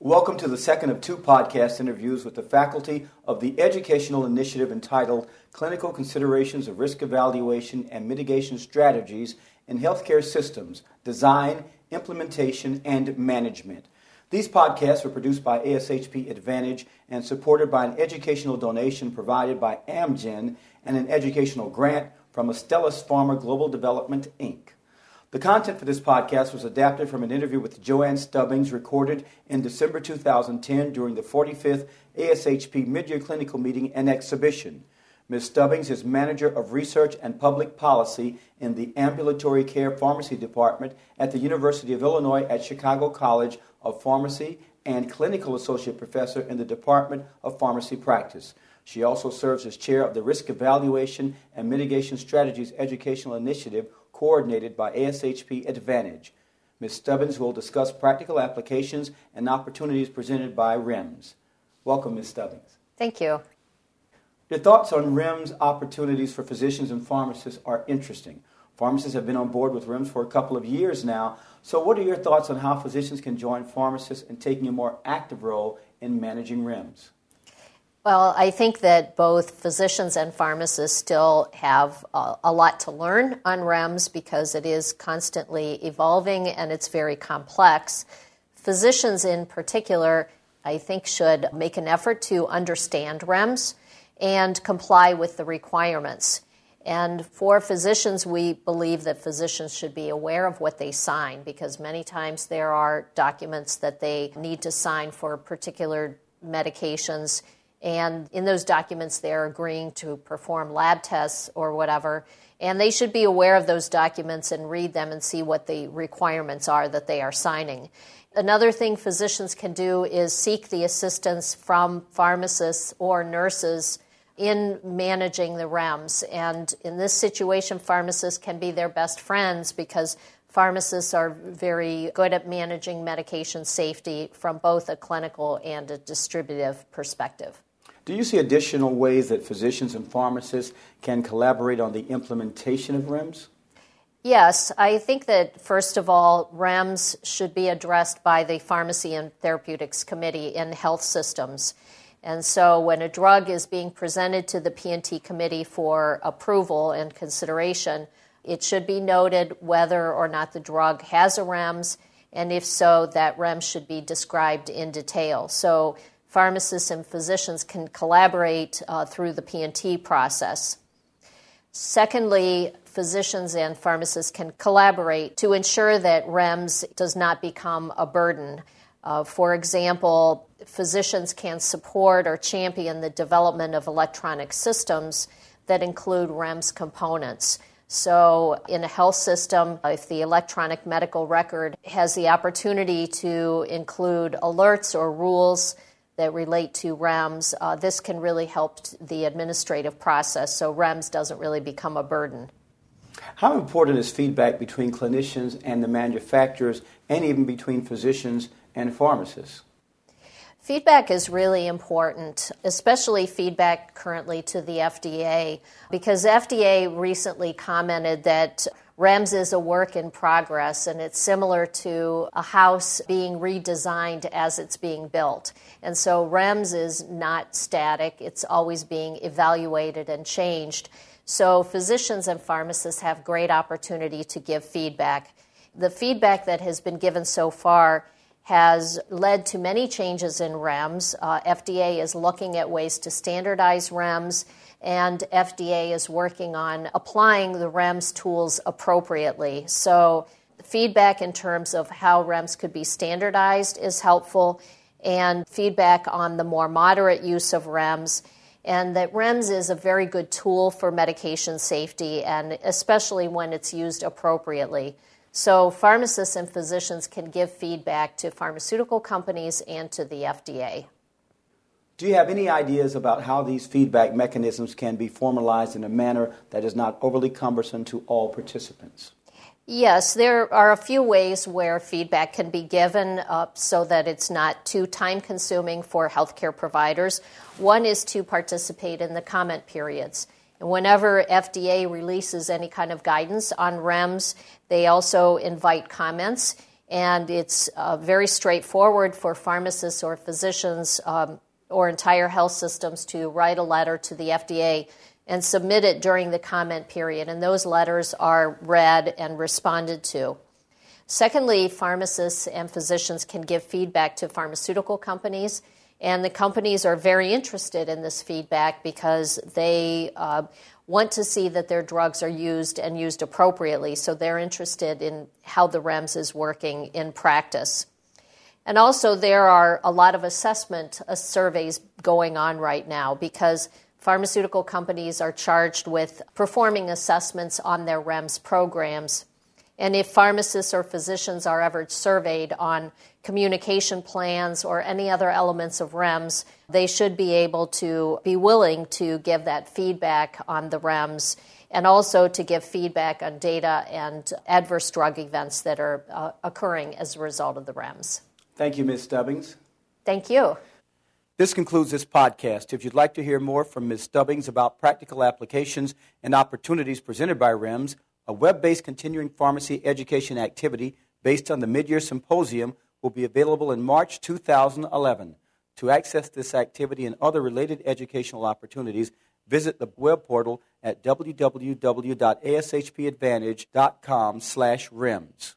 Welcome to the second of two podcast interviews with the faculty of the educational initiative entitled Clinical Considerations of Risk Evaluation and Mitigation Strategies in Healthcare Systems, Design, Implementation, and Management. These podcasts were produced by ASHP Advantage and supported by an educational donation provided by Amgen and an educational grant from Astellas Pharma Global Development, Inc. The content for this podcast was adapted from an interview with JoAnn Stubbings recorded in December 2010 during the 45th ASHP Midyear Clinical Meeting and Exhibition. Ms. Stubbings is Manager of Research and Public Policy in the Ambulatory Care Pharmacy Department at the University of Illinois at Chicago College of Pharmacy and Clinical Associate Professor in the Department of Pharmacy Practice. She also serves as Chair of the Risk Evaluation and Mitigation Strategies Educational Initiative coordinated by ASHP Advantage. Ms. Stubbings will discuss practical applications and opportunities presented by REMS. Welcome, Ms. Stubbings. Thank you. Your thoughts on REMS opportunities for physicians and pharmacists are interesting. Pharmacists have been on board with REMS for a couple of years now, so what are your thoughts on how physicians can join pharmacists in taking a more active role in managing REMS? Well, I think that both physicians and pharmacists still have a lot to learn on REMS because it is constantly evolving and it's very complex. Physicians in particular, I think, should make an effort to understand REMS and comply with the requirements. And for physicians, we believe that physicians should be aware of what they sign because many times there are documents that they need to sign for particular medications. And in those documents, they're agreeing to perform lab tests or whatever. And they should be aware of those documents and read them and see what the requirements are that they are signing. Another thing physicians can do is seek the assistance from pharmacists or nurses in managing the REMS. And in this situation, pharmacists can be their best friends because pharmacists are very good at managing medication safety from both a clinical and a distributive perspective. Do you see additional ways that physicians and pharmacists can collaborate on the implementation of REMS? Yes. I think that, first of all, REMS should be addressed by the Pharmacy and Therapeutics Committee in health systems. And so when a drug is being presented to the P&T Committee for approval and consideration, it should be noted whether or not the drug has a REMS, and if so, that REMS should be described in detail. So pharmacists and physicians can collaborate through the P&T process. Secondly, physicians and pharmacists can collaborate to ensure that REMS does not become a burden. For example, physicians can support or champion the development of electronic systems that include REMS components. So in a health system, if the electronic medical record has the opportunity to include alerts or rules that relate to REMS, this can really help the administrative process, so REMS doesn't really become a burden. How important is feedback between clinicians and the manufacturers, and even between physicians and pharmacists? Feedback is really important, especially feedback currently to the FDA, because FDA recently commented that REMS is a work in progress, and it's similar to a house being redesigned as it's being built. And so REMS is not static. It's always being evaluated and changed. So physicians and pharmacists have great opportunity to give feedback. The feedback that has been given so far has led to many changes in REMS. FDA is looking at ways to standardize REMS, and FDA is working on applying the REMS tools appropriately. So feedback in terms of how REMS could be standardized is helpful, and feedback on the more moderate use of REMS, and that REMS is a very good tool for medication safety, and especially when it's used appropriately. So pharmacists and physicians can give feedback to pharmaceutical companies and to the FDA. Do you have any ideas about how these feedback mechanisms can be formalized in a manner that is not overly cumbersome to all participants? Yes, there are a few ways where feedback can be given so that it's not too time-consuming for healthcare providers. One is to participate in the comment periods. Whenever FDA releases any kind of guidance on REMS, they also invite comments. and it's very straightforward for pharmacists or physicians or entire health systems to write a letter to the FDA and submit it during the comment period, and those letters are read and responded to. Secondly, pharmacists and physicians can give feedback to pharmaceutical companies, and the companies are very interested in this feedback because they want to see that their drugs are used and used appropriately, so they're interested in how the REMS is working in practice. And also there are a lot of assessment surveys going on right now because pharmaceutical companies are charged with performing assessments on their REMS programs. And if pharmacists or physicians are ever surveyed on communication plans or any other elements of REMS, they should be able to be willing to give that feedback on the REMS and also to give feedback on data and adverse drug events that are occurring as a result of the REMS. Thank you, Ms. Stubbings. Thank you. This concludes this podcast. If you'd like to hear more from Ms. Stubbings about practical applications and opportunities presented by REMS, a web-based continuing pharmacy education activity based on the mid-year symposium will be available in March 2011. To access this activity and other related educational opportunities, visit the web portal at www.ashpadvantage.com/REMS.